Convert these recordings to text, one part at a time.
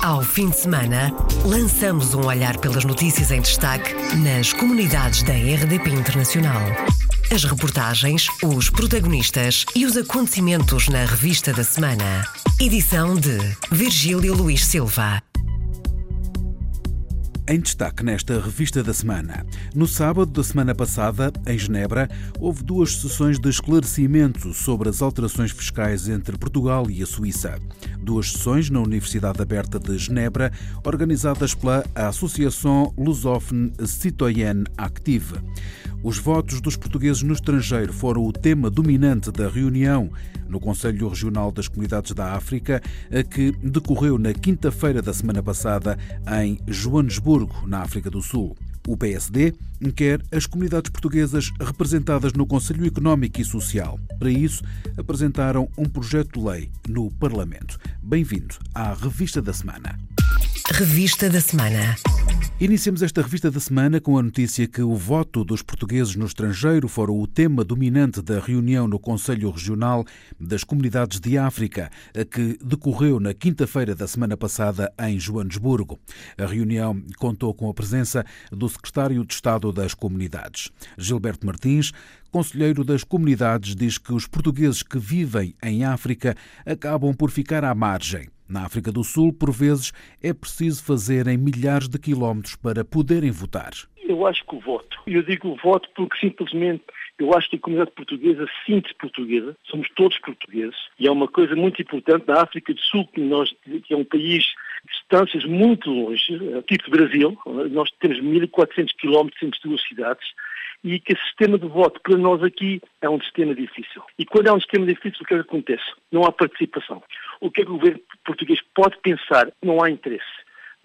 Ao fim de semana, lançamos um olhar pelas notícias em destaque nas comunidades da RDP Internacional. As reportagens, os protagonistas e os acontecimentos na Revista da Semana. Edição de Virgílio Luís Silva. Em destaque nesta Revista da Semana. No sábado da semana passada, em Genebra, houve duas sessões de esclarecimento sobre as alterações fiscais entre Portugal e a Suíça. Duas sessões na Universidade Aberta de Genebra, organizadas pela Association Lusophone Citoyenne Active. Os votos dos portugueses no estrangeiro foram o tema dominante da reunião no Conselho Regional das Comunidades da África, que decorreu na quinta-feira da semana passada em Joanesburgo, na África do Sul. O PSD quer as comunidades portuguesas representadas no Conselho Económico e Social. Para isso, apresentaram um projeto de lei no Parlamento. Bem-vindo à Revista da Semana. Revista da Semana. Iniciamos esta Revista da Semana com a notícia que o voto dos portugueses no estrangeiro foi o tema dominante da reunião no Conselho Regional das Comunidades de África, que decorreu na quinta-feira da semana passada em Joanesburgo. A reunião contou com a presença do Secretário de Estado das Comunidades, Gilberto Martins. Conselheiro das Comunidades diz que os portugueses que vivem em África acabam por ficar à margem. Na África do Sul, por vezes, é preciso fazerem milhares de quilómetros para poderem votar. Eu acho que o voto, eu digo o voto porque simplesmente eu acho que a comunidade portuguesa sente-se portuguesa, somos todos portugueses, e é uma coisa muito importante da África do Sul, que é um país de distâncias muito longe, tipo Brasil, nós temos 1.400 quilómetros entre duas cidades, e que o sistema de voto para nós aqui é um sistema difícil. E quando é um sistema difícil, o que é que acontece? Não há participação. O que é que o governo português pode pensar? Não há interesse.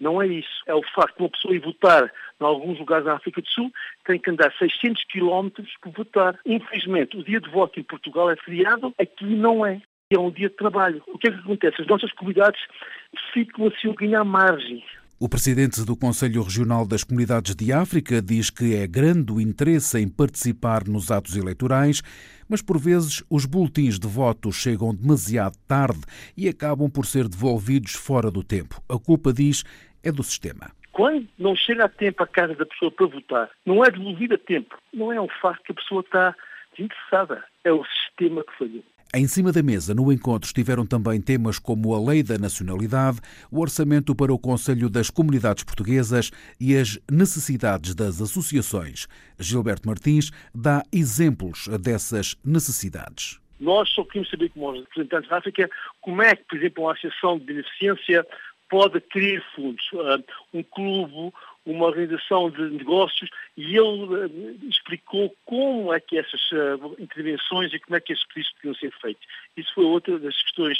Não é isso. É o facto de uma pessoa ir votar em alguns lugares da África do Sul, tem que andar 600 quilómetros para votar. Infelizmente, o dia de voto em Portugal é feriado, aqui não é. É um dia de trabalho. O que é que acontece? As nossas comunidades ficam assim a ganhar margem. O presidente do Conselho Regional das Comunidades de África diz que é grande o interesse em participar nos atos eleitorais, mas por vezes os boletins de voto chegam demasiado tarde e acabam por ser devolvidos fora do tempo. A culpa, diz, é do sistema. Quando não chega a tempo à casa da pessoa para votar, não é devolvido a tempo. Não é um facto que a pessoa está desinteressada. É o sistema que falhou. Em cima da mesa, no encontro, estiveram também temas como a Lei da Nacionalidade, o orçamento para o Conselho das Comunidades Portuguesas e as necessidades das associações. Gilberto Martins dá exemplos dessas necessidades. Nós só queremos saber, como os representantes da África, como é que, por exemplo, uma associação de beneficência pode adquirir fundos, um clube, uma organização de negócios, e ele explicou como é que essas intervenções e como é que esses pedidos podiam ser feitos. Isso foi outra das questões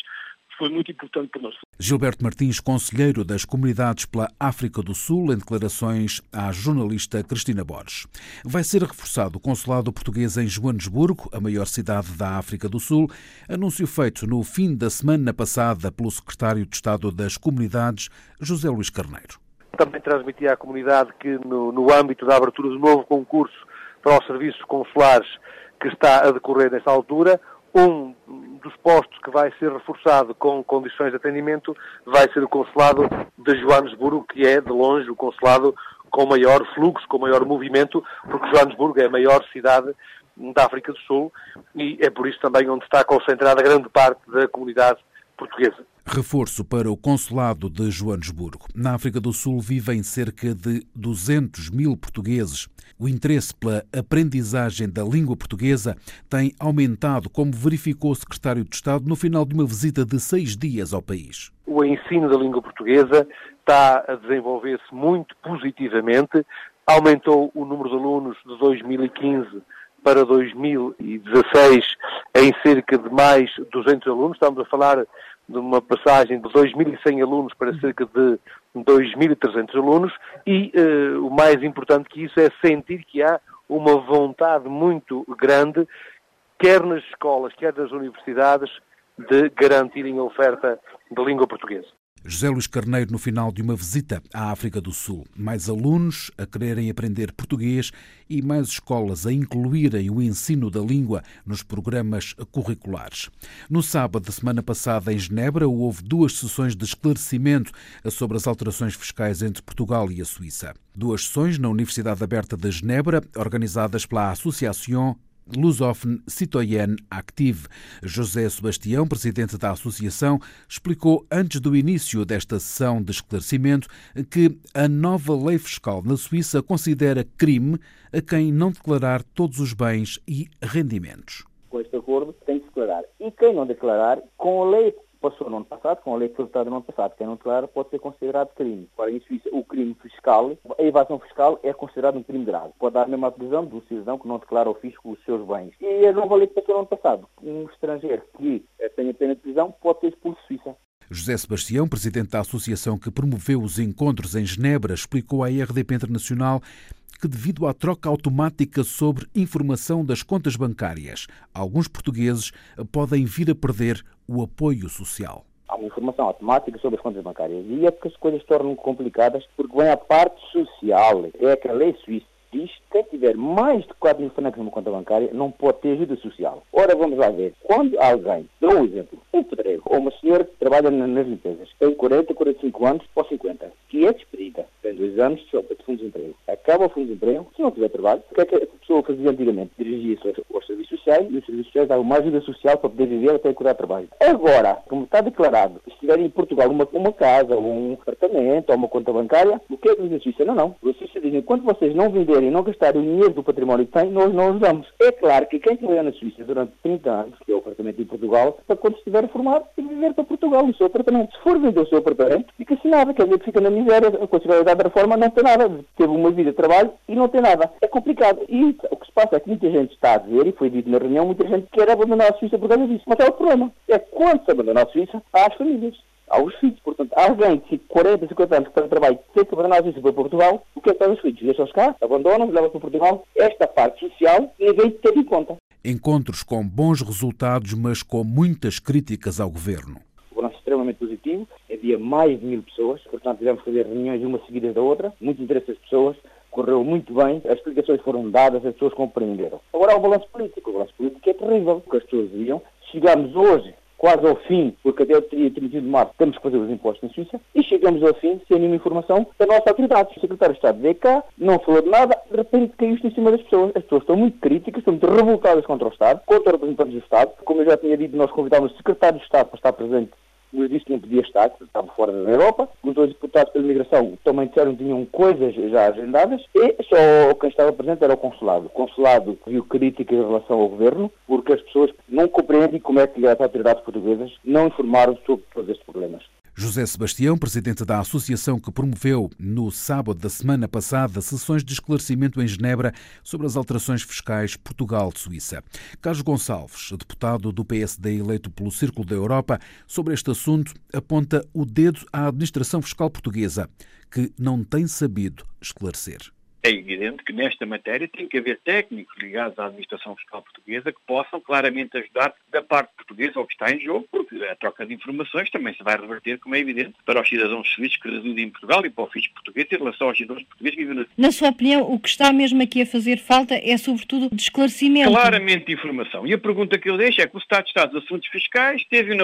que foi muito importante para nós. Gilberto Martins, conselheiro das Comunidades pela África do Sul, em declarações à jornalista Cristina Borges. Vai ser reforçado o consulado português em Joanesburgo, a maior cidade da África do Sul, anúncio feito no fim da semana passada pelo secretário de Estado das Comunidades, José Luís Carneiro. Também transmitir à comunidade que no âmbito da abertura do novo concurso para os serviços consulares que está a decorrer nesta altura, um dos postos que vai ser reforçado com condições de atendimento vai ser o consulado de Joanesburgo, que é de longe o consulado com maior fluxo, com maior movimento, porque Joanesburgo é a maior cidade da África do Sul e é por isso também onde está concentrada grande parte da comunidade portuguesa. Reforço para o consulado de Joanesburgo. Na África do Sul vivem cerca de 200 mil portugueses. O interesse pela aprendizagem da língua portuguesa tem aumentado, como verificou o secretário de Estado no final de uma visita de 6 dias ao país. O ensino da língua portuguesa está a desenvolver-se muito positivamente. Aumentou o número de alunos de 2015 para 2016 em cerca de mais 200 alunos. Estamos a falar de uma passagem de 2.100 alunos para cerca de 2.300 alunos e o mais importante que isso é sentir que há uma vontade muito grande, quer nas escolas, quer nas universidades, de garantirem a oferta da língua portuguesa. José Luís Carneiro no final de uma visita à África do Sul. Mais alunos a quererem aprender português e mais escolas a incluírem o ensino da língua nos programas curriculares. No sábado da semana passada, em Genebra, houve duas sessões de esclarecimento sobre as alterações fiscais entre Portugal e a Suíça. Duas sessões na Universidade Aberta de Genebra, organizadas pela Association Lusophone Citoyenne Active. José Sebastião, presidente da associação, explicou antes do início desta sessão de esclarecimento que a nova lei fiscal na Suíça considera crime a quem não declarar todos os bens e rendimentos. Com este acordo tem que declarar. E quem não declarar, com a lei passou no ano passado, com a lei que foi votada no ano passado, quem não declara pode ser considerado crime. Para em Suíça, o crime fiscal, a evasão fiscal é considerado um crime grave. Pode dar mesmo a prisão do cidadão que não declara ao fisco os seus bens. E a nova lei que passou no ano passado, um estrangeiro que tenha pena de prisão pode ser expulso de Suíça. José Sebastião, presidente da associação que promoveu os encontros em Genebra, explicou à RDP Internacional que, devido à troca automática sobre informação das contas bancárias, alguns portugueses podem vir a perder o apoio social. Há uma informação automática sobre as contas bancárias e é porque as coisas tornam complicadas, porque vem a parte social. É que a lei suíça diz que quem tiver mais de 4 mil francos numa conta bancária não pode ter ajuda social. Ora, vamos lá ver. Quando alguém, dou um exemplo, um pedreiro ou uma senhora que trabalha nas limpezas, tem 40, 45 anos ou 50, que é despedida, tem 2 anos de sopa de fundo de emprego. Acaba o fundo de emprego, se não tiver trabalho, o que é que a pessoa fazia antigamente? Dirigia-se aos serviços sociais e os serviços sociais davam uma ajuda social para poder viver até curar trabalho. Agora, como está declarado, se tiver em Portugal uma casa, ou um apartamento, ou uma conta bancária, o que é que diz a Suíça? Não. A Suíça diz, enquanto vocês não venderem e não gastarem o dinheiro do património que têm, nós não ajudamos. É claro que quem trabalha na Suíça durante 30 anos, que é o apartamento em Portugal, para quando estiver formado, tem que viver para Portugal o seu apartamento. Se for vender o seu apartamento, fica sem nada, quer dizer que fica na miséria, com a seguridade da reforma não tem nada, teve uma vida de trabalho e não tem nada. É complicado. E o que se passa é que muita gente está a dizer, e foi dito na reunião, muita gente quer abandonar a Suíça por causa disso. Mas é o problema. É quando se abandona a Suíça, há as famílias, há os filhos. Portanto, alguém de 40, 50 anos que está no trabalho tem que abandonar a Suíça para Portugal, o que é que faz os filhos? Deixam-os cá, abandonam, levam para Portugal. Esta parte social ninguém teve em conta. Encontros com bons resultados, mas com muitas críticas ao governo. Extremamente positivo, havia mais de 1000 pessoas, portanto tivemos que fazer reuniões uma seguida da outra, muito interesse às pessoas, correu muito bem, as explicações foram dadas, as pessoas compreenderam. Agora há o balanço político é terrível, porque as pessoas viam, chegamos hoje quase ao fim, porque até o dia 31 de março temos que fazer os impostos na Suíça, e chegamos ao fim sem nenhuma informação da nossa autoridade. O secretário de Estado veio cá, não falou de nada, de repente caiu isto em cima das pessoas. As pessoas estão muito críticas, estão muito revoltadas contra o Estado, contra os representantes do Estado. Como eu já tinha dito, nós convidámos o secretário de Estado para estar presente. Nos disse que não podia estar, porque estava fora da Europa. Os dois deputados pela imigração também disseram que tinham coisas já agendadas e só quem estava presente era o consulado. O consulado viu críticas em relação ao governo, porque as pessoas não compreendem como é que as autoridades portuguesas não informaram sobre todos estes problemas. José Sebastião, presidente da associação que promoveu no sábado da semana passada sessões de esclarecimento em Genebra sobre as alterações fiscais Portugal-Suíça. Carlos Gonçalves, deputado do PSD eleito pelo Círculo da Europa, sobre este assunto aponta o dedo à administração fiscal portuguesa, que não tem sabido esclarecer. É evidente que nesta matéria tem que haver técnicos ligados à administração fiscal portuguesa que possam claramente ajudar da parte portuguesa ao que está em jogo, porque a troca de informações também se vai reverter, como é evidente, para os cidadãos suíços que residem em Portugal e para o fisco português em relação aos cidadãos portugueses que vivem na Suíça. Na sua opinião, o que está mesmo aqui a fazer falta é sobretudo de esclarecimento? Claramente de informação. E a pergunta que eu deixo é que o Estado de Estado dos Assuntos Fiscais esteve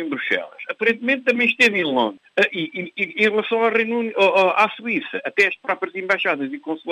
em Bruxelas. Aparentemente também esteve em Londres. E em relação ao Reino Unido, à Suíça, até as próprias embaixadas e consulados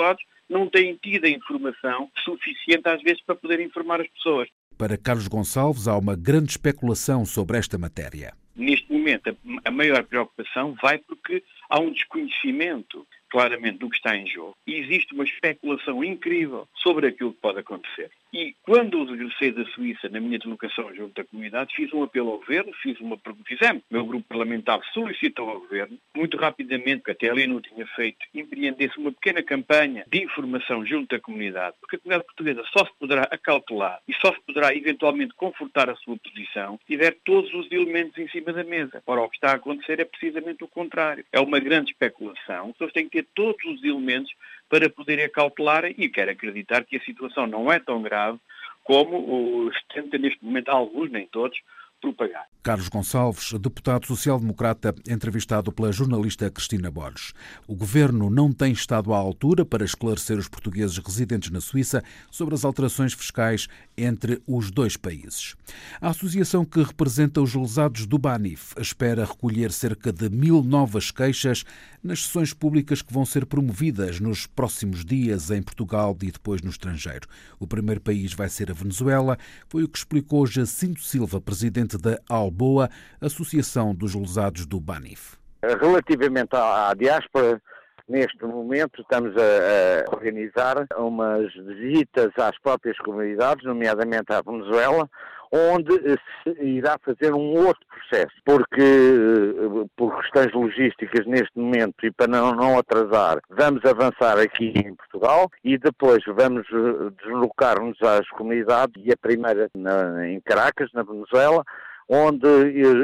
não têm tido a informação suficiente, às vezes, para poder informar as pessoas. Para Carlos Gonçalves, há uma grande especulação sobre esta matéria. Neste momento, a maior preocupação vai porque há um desconhecimento, claramente, do que está em jogo. E existe uma especulação incrível sobre aquilo que pode acontecer. E quando regressei da Suíça, na minha deslocação junto da comunidade, fiz um apelo ao Governo, fizemos, o meu grupo parlamentar solicitou ao Governo, muito rapidamente, que até ali não tinha feito, empreendesse uma pequena campanha de informação junto da comunidade, porque a comunidade portuguesa só se poderá acautelar e só se poderá eventualmente confortar a sua posição se tiver todos os elementos em cima da mesa. Ora, o que está a acontecer é precisamente o contrário. É uma grande especulação, as pessoas têm que ter todos os elementos para poderem acautelar e quero acreditar que a situação não é tão grave como os 70 neste momento, alguns, nem todos, propagar. Carlos Gonçalves, deputado social-democrata, entrevistado pela jornalista Cristina Borges. O governo não tem estado à altura para esclarecer os portugueses residentes na Suíça sobre as alterações fiscais entre os dois países. A associação que representa os lesados do Banif espera recolher cerca de 1000 novas queixas nas sessões públicas que vão ser promovidas nos próximos dias em Portugal e depois no estrangeiro. O primeiro país vai ser a Venezuela, foi o que explicou Jacinto Silva, presidente da ALBOA, Associação dos Lesados do Banif. Relativamente à diáspora, neste momento estamos a organizar umas visitas às próprias comunidades, nomeadamente à Venezuela, onde se irá fazer um outro processo, porque por questões logísticas neste momento e para não atrasar, vamos avançar aqui em Portugal e depois vamos deslocar-nos às comunidades e a primeira em Caracas, na Venezuela, onde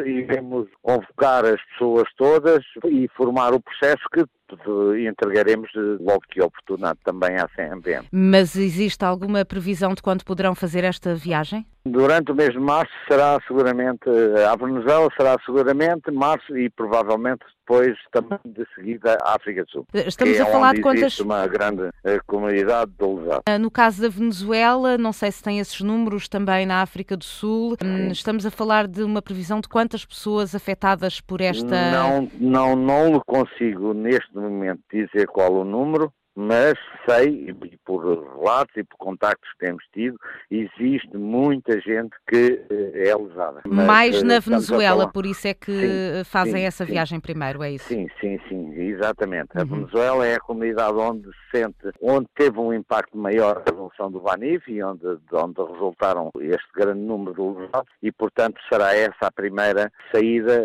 iremos convocar as pessoas todas e formar o processo que entregaremos logo que é oportunado também à CMVM. Mas existe alguma previsão de quando poderão fazer esta viagem? Durante o mês de março será seguramente, a Venezuela será seguramente março e provavelmente depois também de seguida à África do Sul. Estamos a falar de quantas... uma grande comunidade de lesados. No caso da Venezuela, não sei se tem esses números também na África do Sul, estamos a falar de uma previsão de quantas pessoas afetadas por esta... Não consigo neste momento dizer qual o número, mas sei, e por relatos e por contactos que temos tido, existe muita gente que é lesada. Mas mais na Venezuela, por isso é que fazem essa viagem primeiro, é isso? Sim, exatamente. A Venezuela é a comunidade onde onde teve um impacto maior a revolução do Banif e onde resultaram este grande número de lesados e, portanto, será essa a primeira saída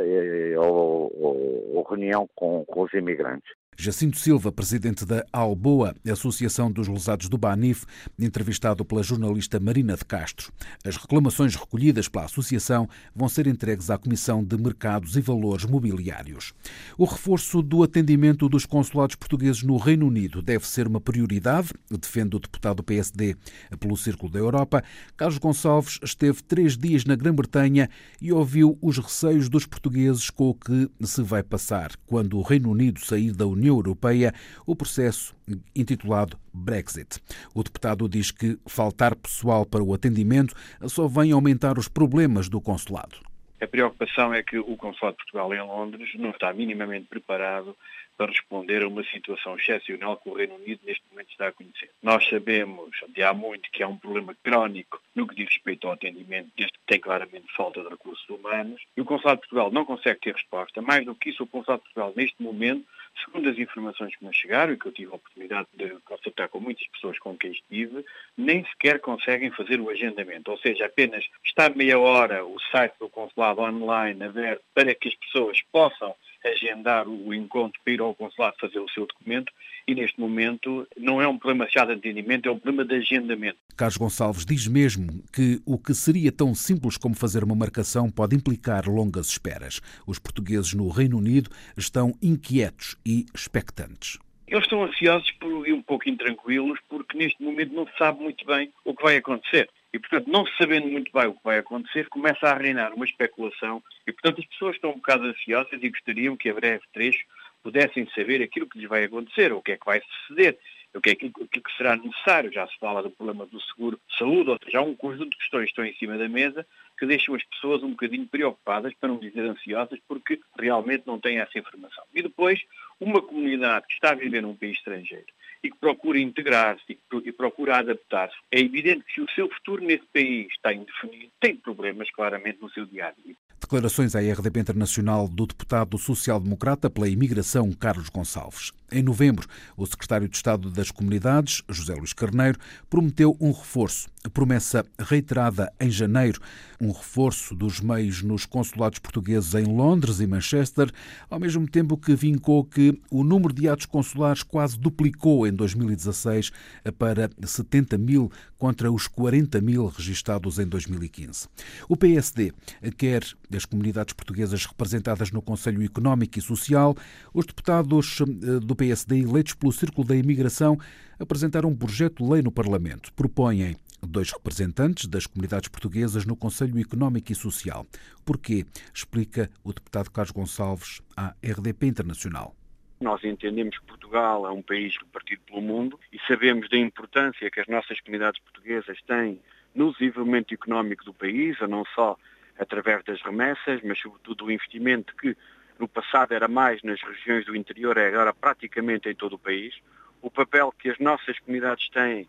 ou reunião com os imigrantes. Jacinto Silva, presidente da ALBOA, Associação dos Lesados do Banif, entrevistado pela jornalista Marina de Castro. As reclamações recolhidas pela associação vão ser entregues à Comissão de Mercados e Valores Mobiliários. O reforço do atendimento dos consulados portugueses no Reino Unido deve ser uma prioridade, defende o deputado do PSD pelo Círculo da Europa. Carlos Gonçalves esteve 3 dias na Grã-Bretanha e ouviu os receios dos portugueses com o que se vai passar quando o Reino Unido sair da União Europeia, o processo intitulado Brexit. O deputado diz que faltar pessoal para o atendimento só vem aumentar os problemas do consulado. A preocupação é que o consulado de Portugal em Londres não está minimamente preparado para responder a uma situação excepcional que o Reino Unido neste momento está a conhecer. Nós sabemos de há muito que há um problema crónico no que diz respeito ao atendimento, desde que tem claramente falta de recursos humanos, e o consulado de Portugal não consegue ter resposta. Mais do que isso, o consulado de Portugal neste momento, segundo as informações que me chegaram e que eu tive a oportunidade de consultar com muitas pessoas com quem estive, nem sequer conseguem fazer o agendamento. Ou seja, apenas está meia hora o site do consulado online aberto para que as pessoas possam agendar o encontro para ir ao consulado fazer o seu documento e neste momento não é um problema de atendimento, é um problema de agendamento. Carlos Gonçalves diz mesmo que o que seria tão simples como fazer uma marcação pode implicar longas esperas. Os portugueses no Reino Unido estão inquietos e expectantes. Eles estão ansiosos e um pouco intranquilos porque neste momento não se sabe muito bem o que vai acontecer. E, portanto, não sabendo muito bem o que vai acontecer, começa a reinar uma especulação e, portanto, as pessoas estão um bocado ansiosas e gostariam que a breve trecho pudessem saber aquilo que lhes vai acontecer, o que é que vai suceder, o que é que será necessário. Já se fala do problema do seguro de saúde, ou seja, há um conjunto de questões que estão em cima da mesa que deixam as pessoas um bocadinho preocupadas, para não dizer ansiosas, porque realmente não têm essa informação. E depois, uma comunidade que está a viver num país estrangeiro e que procura integrar-se e procura adaptar-se, é evidente que se o seu futuro nesse país está indefinido, tem problemas claramente no seu dia-a-dia. Declarações à RDP Internacional do deputado social-democrata pela imigração Carlos Gonçalves. Em novembro, o secretário de Estado das Comunidades, José Luís Carneiro, prometeu um reforço, promessa reiterada em janeiro, um reforço dos meios nos consulados portugueses em Londres e Manchester, ao mesmo tempo que vincou que o número de atos consulares quase duplicou em 2016 para 70 mil contra os 40 mil registados em 2015. O PSD quer as comunidades portuguesas representadas no Conselho Económico e Social. Os deputados do PSD eleitos pelo Círculo da Imigração apresentaram um projeto de lei no Parlamento. Propõem Dois representantes das comunidades portuguesas no Conselho Económico e Social. Porquê? Explica o deputado Carlos Gonçalves à RDP Internacional. Nós entendemos que Portugal é um país repartido pelo mundo e sabemos da importância que as nossas comunidades portuguesas têm no desenvolvimento económico do país, não só através das remessas, mas sobretudo do investimento que no passado era mais nas regiões do interior, é agora praticamente em todo o país, o papel que as nossas comunidades têm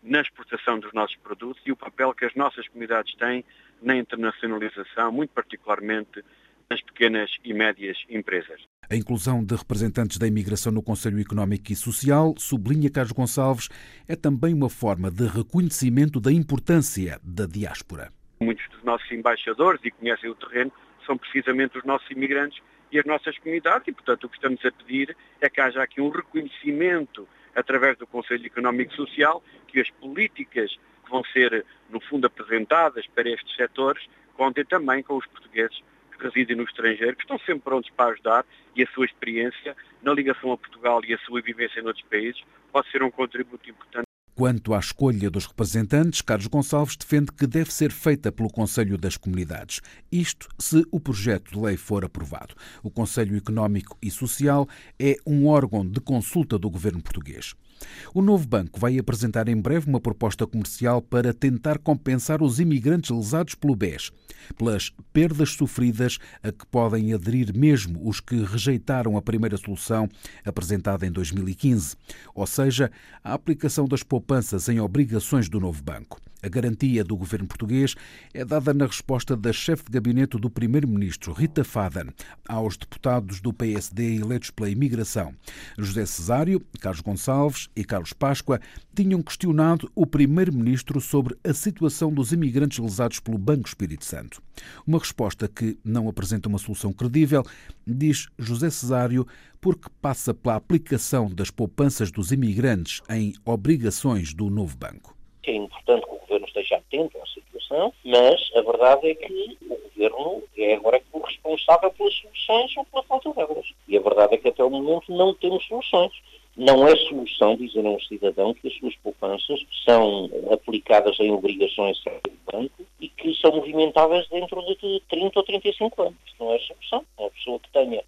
na exportação dos nossos produtos e o papel que as nossas comunidades têm na internacionalização, muito particularmente nas pequenas e médias empresas. A inclusão de representantes da imigração no Conselho Económico e Social, sublinha Carlos Gonçalves, é também uma forma de reconhecimento da importância da diáspora. Muitos dos nossos embaixadores, e conhecem o terreno, são precisamente os nossos imigrantes e as nossas comunidades e, portanto, o que estamos a pedir é que haja aqui um reconhecimento através do Conselho Económico e Social que as políticas que vão ser, no fundo, apresentadas para estes setores contem também com os portugueses que residem no estrangeiro, que estão sempre prontos para ajudar e a sua experiência na ligação a Portugal e a sua vivência em outros países pode ser um contributo importante. Quanto à escolha dos representantes, Carlos Gonçalves defende que deve ser feita pelo Conselho das Comunidades, isto se o projeto de lei for aprovado. O Conselho Económico e Social é um órgão de consulta do governo português. O Novo Banco vai apresentar em breve uma proposta comercial para tentar compensar os imigrantes lesados pelo BES, pelas perdas sofridas a que podem aderir mesmo os que rejeitaram a primeira solução apresentada em 2015, ou seja, a aplicação das poupanças em obrigações do Novo Banco. A garantia do governo português é dada na resposta da chefe de gabinete do primeiro-ministro, Rita Fadan, aos deputados do PSD eleitos pela imigração. José Cesário, Carlos Gonçalves e Carlos Páscoa tinham questionado o primeiro-ministro sobre a situação dos imigrantes lesados pelo Banco Espírito Santo. Uma resposta que não apresenta uma solução credível, diz José Cesário, porque passa pela aplicação das poupanças dos imigrantes em obrigações do Novo Banco. É importante que o governo esteja atento à situação, mas a verdade é que o governo é agora o responsável pelas soluções ou pela falta delas. E a verdade é que até o momento não temos soluções. Não é solução dizer a um cidadão que as suas poupanças são aplicadas em obrigações do banco e que são movimentáveis dentro de 30 ou 35 anos. Não é solução. Uma pessoa que tenha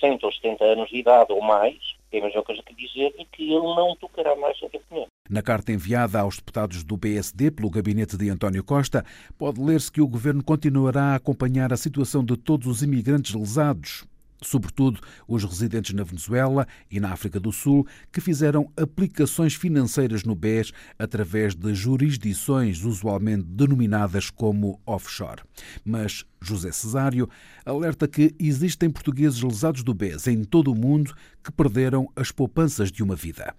60 ou 70 anos de idade ou mais, tem a mesma coisa que dizer e que ele não tocará mais sobre o dinheiro. Na carta enviada aos deputados do PSD pelo gabinete de António Costa, pode ler-se que o governo continuará a acompanhar a situação de todos os imigrantes lesados, sobretudo os residentes na Venezuela e na África do Sul, que fizeram aplicações financeiras no BES através de jurisdições usualmente denominadas como offshore. Mas José Cesário alerta que existem portugueses lesados do BES em todo o mundo que perderam as poupanças de uma vida.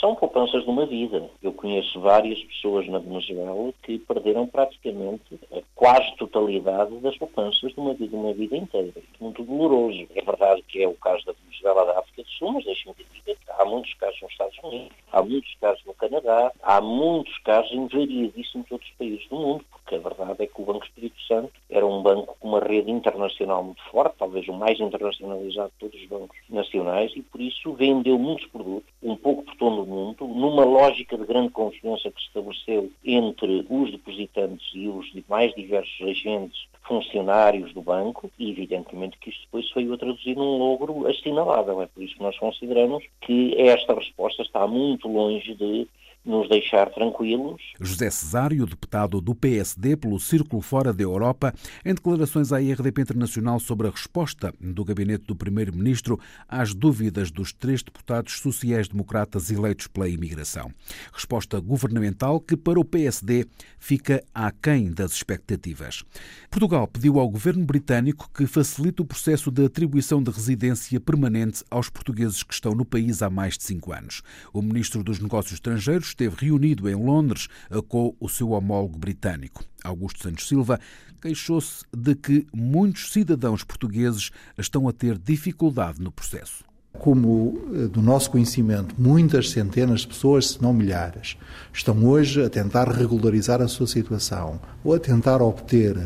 São poupanças de uma vida. Eu conheço várias pessoas na Venezuela que perderam praticamente a quase totalidade das poupanças de uma vida inteira. Muito doloroso. É verdade que é o caso da Venezuela, da África do Sul, mas deixe-me dizer que há muitos casos nos Estados Unidos, há muitos casos no Canadá, há muitos casos em variedíssimos outros países do mundo, porque a verdade é que o Banco Espírito Santo era um banco com uma rede internacional muito forte, talvez o mais internacionalizado de todos os bancos nacionais, e por isso vendeu muitos produtos, um pouco por todo o mundo, numa lógica de grande confiança que se estabeleceu entre os depositantes e os mais diversos agentes funcionários do banco, e evidentemente que isto depois foi a traduzir num logro assinalável. É por isso que nós consideramos que esta resposta está muito longe de nos deixar tranquilos. José Cesário, deputado do PSD pelo Círculo Fora da Europa, em declarações à RDP Internacional sobre a resposta do gabinete do primeiro-ministro às dúvidas dos três deputados sociais-democratas eleitos pela imigração. Resposta governamental que, para o PSD, fica aquém das expectativas. Portugal pediu ao governo britânico que facilite o processo de atribuição de residência permanente aos portugueses que estão no país há mais de 5 anos. O ministro dos Negócios Estrangeiros esteve reunido em Londres com o seu homólogo britânico. Augusto Santos Silva queixou-se de que muitos cidadãos portugueses estão a ter dificuldade no processo. Como do nosso conhecimento, muitas centenas de pessoas, se não milhares, estão hoje a tentar regularizar a sua situação ou a tentar obter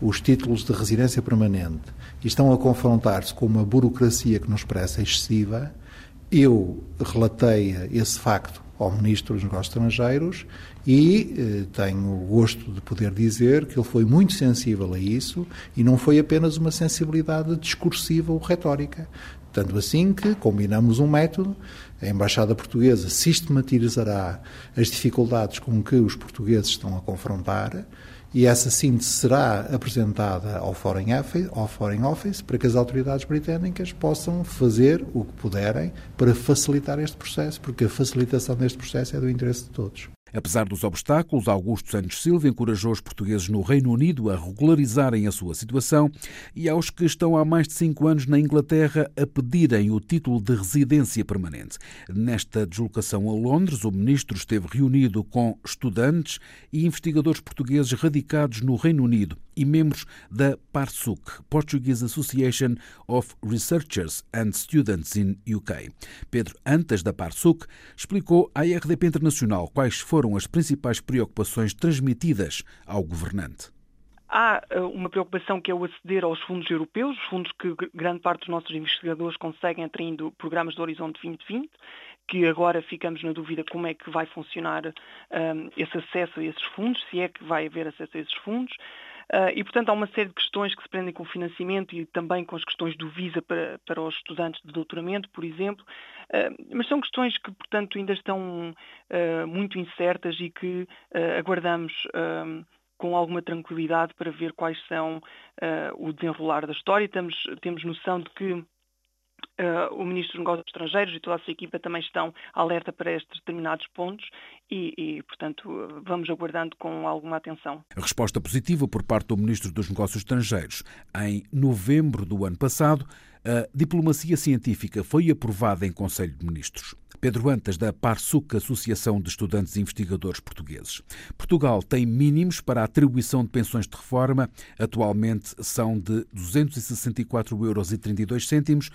os títulos de residência permanente e estão a confrontar-se com uma burocracia que nos parece excessiva. Eu relatei esse facto ao Ministro dos Negócios Estrangeiros e tenho o gosto de poder dizer que ele foi muito sensível a isso e não foi apenas uma sensibilidade discursiva ou retórica. Tanto assim que combinamos um método, a Embaixada Portuguesa sistematizará as dificuldades com que os portugueses estão a confrontar e essa síntese será apresentada ao Foreign Office para que as autoridades britânicas possam fazer o que puderem para facilitar este processo, porque a facilitação deste processo é do interesse de todos. Apesar dos obstáculos, Augusto Santos Silva encorajou os portugueses no Reino Unido a regularizarem a sua situação e aos que estão há mais de 5 anos na Inglaterra a pedirem o título de residência permanente. Nesta deslocação a Londres, o ministro esteve reunido com estudantes e investigadores portugueses radicados no Reino Unido e membros da PARSUC, Portuguese Association of Researchers and Students in UK. Pedro Antas, da PARSUC, explicou à RDP Internacional quais foram as principais preocupações transmitidas ao governante. Há uma preocupação que é o aceder aos fundos europeus, os fundos que grande parte dos nossos investigadores conseguem atraindo programas do Horizonte 2020, que agora ficamos na dúvida como é que vai funcionar esse acesso a esses fundos, se é que vai haver acesso a esses fundos. E, portanto, há uma série de questões que se prendem com o financiamento e também com as questões do visa para os estudantes de doutoramento, por exemplo. Mas são questões que, portanto, ainda estão muito incertas e que aguardamos com alguma tranquilidade para ver quais são o desenrolar da história. Temos noção de que o Ministro dos Negócios Estrangeiros e toda a sua equipa também estão alerta para estes determinados pontos e, portanto, vamos aguardando com alguma atenção. A resposta positiva por parte do Ministro dos Negócios Estrangeiros. Em novembro do ano passado, a diplomacia científica foi aprovada em Conselho de Ministros. Pedro Antas, da PARSUC, Associação de Estudantes e Investigadores Portugueses. Portugal tem mínimos para a atribuição de pensões de reforma. Atualmente são de 264,32 €,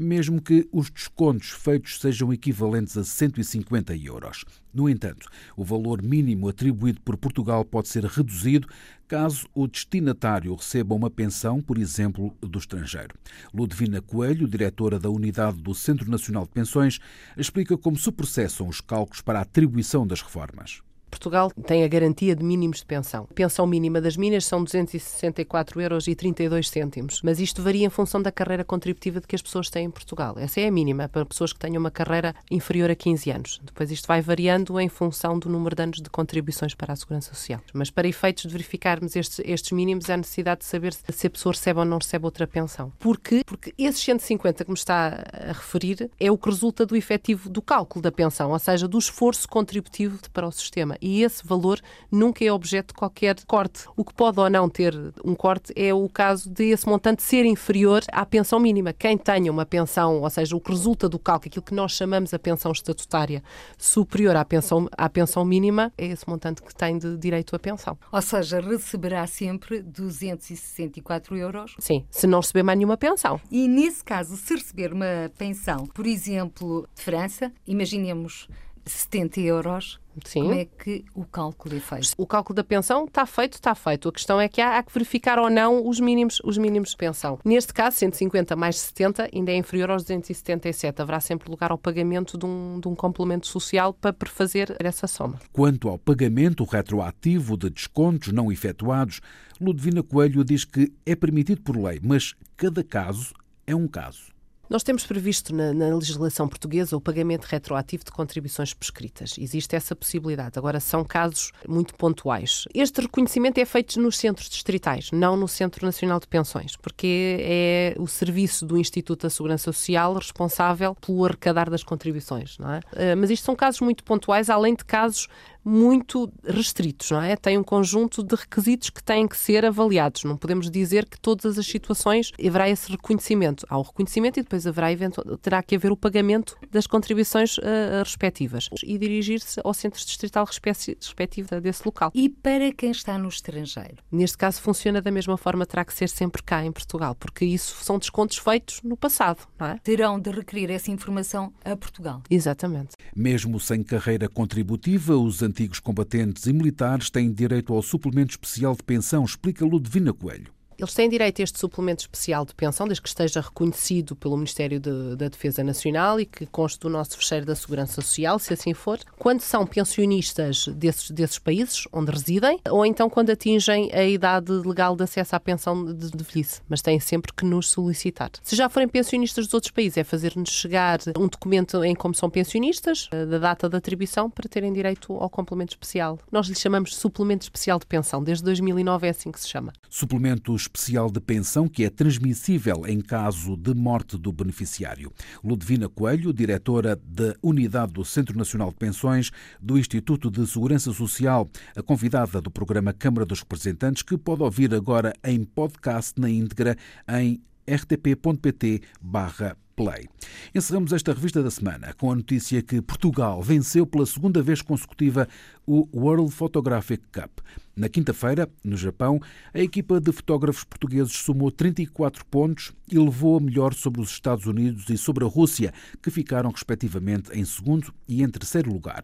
mesmo que os descontos feitos sejam equivalentes a 150 €. No entanto, o valor mínimo atribuído por Portugal pode ser reduzido caso o destinatário receba uma pensão, por exemplo, do estrangeiro. Ludvina Coelho, diretora da Unidade do Centro Nacional de Pensões, explica como se processam os cálculos para a atribuição das reformas. Portugal tem a garantia de mínimos de pensão. A pensão mínima das minas são 264,32 €, mas isto varia em função da carreira contributiva de que as pessoas têm em Portugal. Essa é a mínima para pessoas que tenham uma carreira inferior a 15 anos. Depois isto vai variando em função do número de anos de contribuições para a Segurança Social. Mas para efeitos de verificarmos estes mínimos, há necessidade de saber se a pessoa recebe ou não recebe outra pensão. Porquê? Porque esses 150 que me está a referir é o que resulta do efetivo do cálculo da pensão, ou seja, do esforço contributivo para o sistema. E esse valor nunca é objeto de qualquer corte. O que pode ou não ter um corte é o caso de esse montante ser inferior à pensão mínima. Quem tenha uma pensão, ou seja, o que resulta do cálculo, aquilo que nós chamamos a pensão estatutária, superior à pensão mínima, é esse montante que tem de direito à pensão. Ou seja, receberá sempre 264 €? Sim, se não receber mais nenhuma pensão. E nesse caso, se receber uma pensão, por exemplo, de França, imaginemos 70 €, Sim. Como é que o cálculo é feito? O cálculo da pensão está feito. A questão é que há que verificar ou não os mínimos de pensão. Neste caso, 150 mais 70 ainda é inferior aos 277. Haverá sempre lugar ao pagamento de um complemento social para prefazer essa soma. Quanto ao pagamento retroativo de descontos não efetuados, Ludvina Coelho diz que é permitido por lei, mas cada caso é um caso. Nós temos previsto na legislação portuguesa o pagamento retroativo de contribuições prescritas. Existe essa possibilidade. Agora, são casos muito pontuais. Este reconhecimento é feito nos centros distritais, não no Centro Nacional de Pensões, porque é o serviço do Instituto da Segurança Social responsável pelo arrecadar das contribuições, não é? Mas isto são casos muito pontuais, além de casos muito restritos, não é? Tem um conjunto de requisitos que têm que ser avaliados. Não podemos dizer que todas as situações haverá esse reconhecimento. Há o reconhecimento e depois terá que haver o pagamento das contribuições respectivas e dirigir-se ao centro distrital respectivo desse local. E para quem está no estrangeiro? Neste caso funciona da mesma forma, terá que ser sempre cá em Portugal, porque isso são descontos feitos no passado, não é? Terão de requerir essa informação a Portugal. Exatamente. Mesmo sem carreira contributiva, os antigos combatentes e militares têm direito ao suplemento especial de pensão, explica Ludvina Coelho. Eles têm direito a este suplemento especial de pensão, desde que esteja reconhecido pelo Ministério da Defesa Nacional e que conste do nosso fecheiro da Segurança Social, se assim for, quando são pensionistas desses países onde residem, ou então quando atingem a idade legal de acesso à pensão de velhice, mas têm sempre que nos solicitar. Se já forem pensionistas dos outros países, é fazer-nos chegar um documento em como são pensionistas, da data de atribuição, para terem direito ao complemento especial. Nós lhe chamamos suplemento especial de pensão, desde 2009 é assim que se chama. Suplemento especial de pensão que é transmissível em caso de morte do beneficiário. Ludvina Coelho, diretora da Unidade do Centro Nacional de Pensões do Instituto de Segurança Social, a convidada do programa Câmara dos Representantes, que pode ouvir agora em podcast na íntegra em rtp.pt/play. Encerramos esta revista da semana com a notícia que Portugal venceu pela segunda vez consecutiva o World Photographic Cup. Na quinta-feira, no Japão, a equipa de fotógrafos portugueses somou 34 pontos e levou a melhor sobre os Estados Unidos e sobre a Rússia, que ficaram respectivamente em segundo e em terceiro lugar.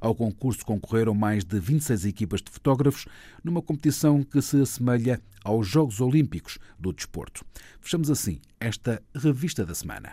Ao concurso concorreram mais de 26 equipas de fotógrafos, numa competição que se assemelha aos Jogos Olímpicos do desporto. Fechamos assim esta revista da semana.